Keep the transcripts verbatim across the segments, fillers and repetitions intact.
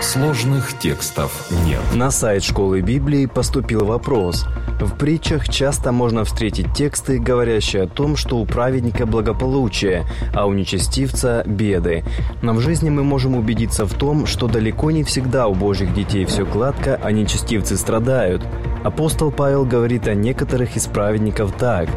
Сложных текстов нет. На сайт школы Библии поступил вопрос. В притчах часто можно встретить тексты, говорящие о том, что у праведника благополучие, а у нечестивца – беды. Но в жизни мы можем убедиться в том, что далеко не всегда у Божьих детей все гладко, а нечестивцы страдают. Апостол Павел говорит о некоторых из праведников так.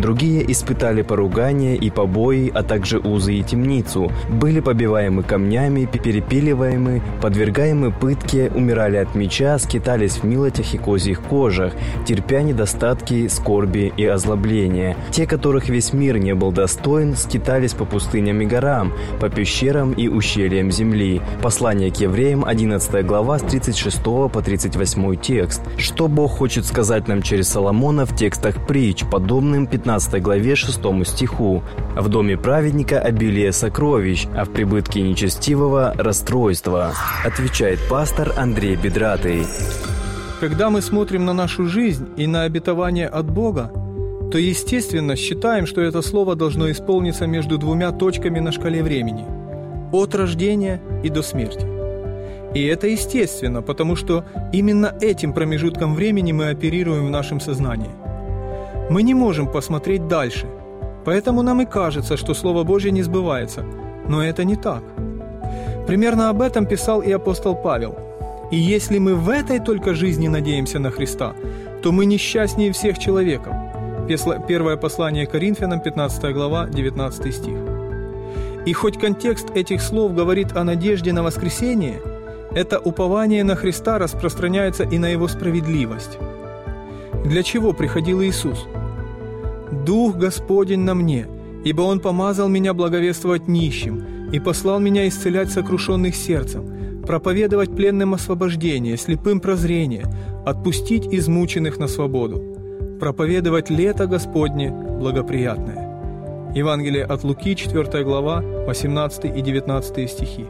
Другие испытали поругание и побои, а также узы и темницу, были побиваемы камнями, перепиливаемы, подвергаемы пытке, умирали от меча, скитались в милотях и козьих кожах, терпя недостатки, скорби и озлобления. Те, которых весь мир не был достоин, скитались по пустыням и горам, по пещерам и ущельям земли. Послание к евреям, одиннадцатая глава, с тридцать шестого по тридцать восьмой текст. Что Бог хочет сказать нам через Соломона в текстах притч, подобным пятнадцатой главе шестому стиху. В доме праведника обилие сокровищ, а в прибытке нечестивого расстройство, отвечает пастор Андрей Бедратый. Когда мы смотрим на нашу жизнь и на обетование от Бога, то, естественно, считаем, что это слово должно исполниться между двумя точками на шкале времени – от рождения и до смерти. И это естественно, потому что именно этим промежутком времени мы оперируем в нашем сознании. Мы не можем посмотреть дальше, поэтому нам и кажется, что Слово Божье не сбывается, но это не так. Примерно об этом писал и апостол Павел. И если мы в этой только жизни надеемся на Христа, то мы несчастнее всех человеков. Первое послание Коринфянам, пятнадцатая глава, девятнадцатый стих. И хоть контекст этих слов говорит о надежде на воскресение, это упование на Христа распространяется и на Его справедливость. Для чего приходил Иисус? «Дух Господень на мне, ибо Он помазал меня благовествовать нищим и послал меня исцелять сокрушенных сердцем, проповедовать пленным освобождение, слепым прозрение, отпустить измученных на свободу, проповедовать лето Господне благоприятное». Евангелие от Луки, четвёртая глава, восемнадцатый и девятнадцатый стихи.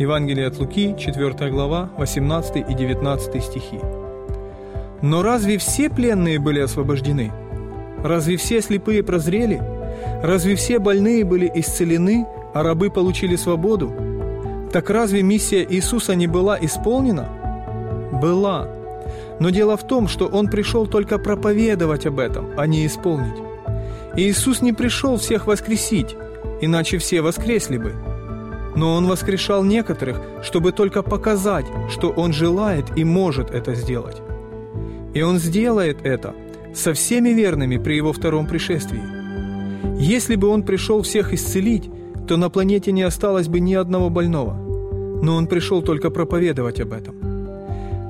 Евангелие от Луки, четвёртая глава, восемнадцатый и девятнадцатый стихи. Но разве все пленные были освобождены? Разве все слепые прозрели? Разве все больные были исцелены, а рабы получили свободу? Так разве миссия Иисуса не была исполнена? Была. Но дело в том, что Он пришел только проповедовать об этом, а не исполнить. И Иисус не пришел всех воскресить, иначе все воскресли бы. Но Он воскрешал некоторых, чтобы только показать, что Он желает и может это сделать. И Он сделает это со всеми верными при Его втором пришествии. Если бы Он пришел всех исцелить, то на планете не осталось бы ни одного больного. Но Он пришел только проповедовать об этом.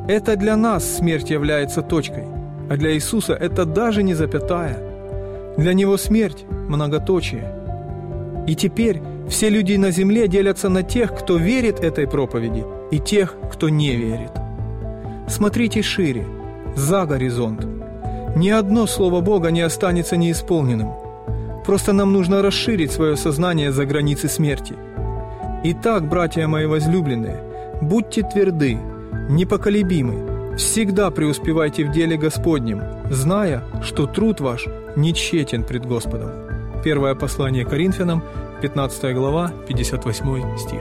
Это для нас смерть является точкой, а для Иисуса это даже не запятая. Для Него смерть – многоточие. И теперь все люди на земле делятся на тех, кто верит этой проповеди, и тех, кто не верит. Смотрите шире. За горизонт. Ни одно слово Бога не останется неисполненным. Просто нам нужно расширить свое сознание за границы смерти. Итак, братья мои возлюбленные, будьте тверды, непоколебимы, всегда преуспевайте в деле Господнем, зная, что труд ваш не тщетен пред Господом. Первое послание Коринфянам, пятнадцатая глава, пятьдесят восьмой стих.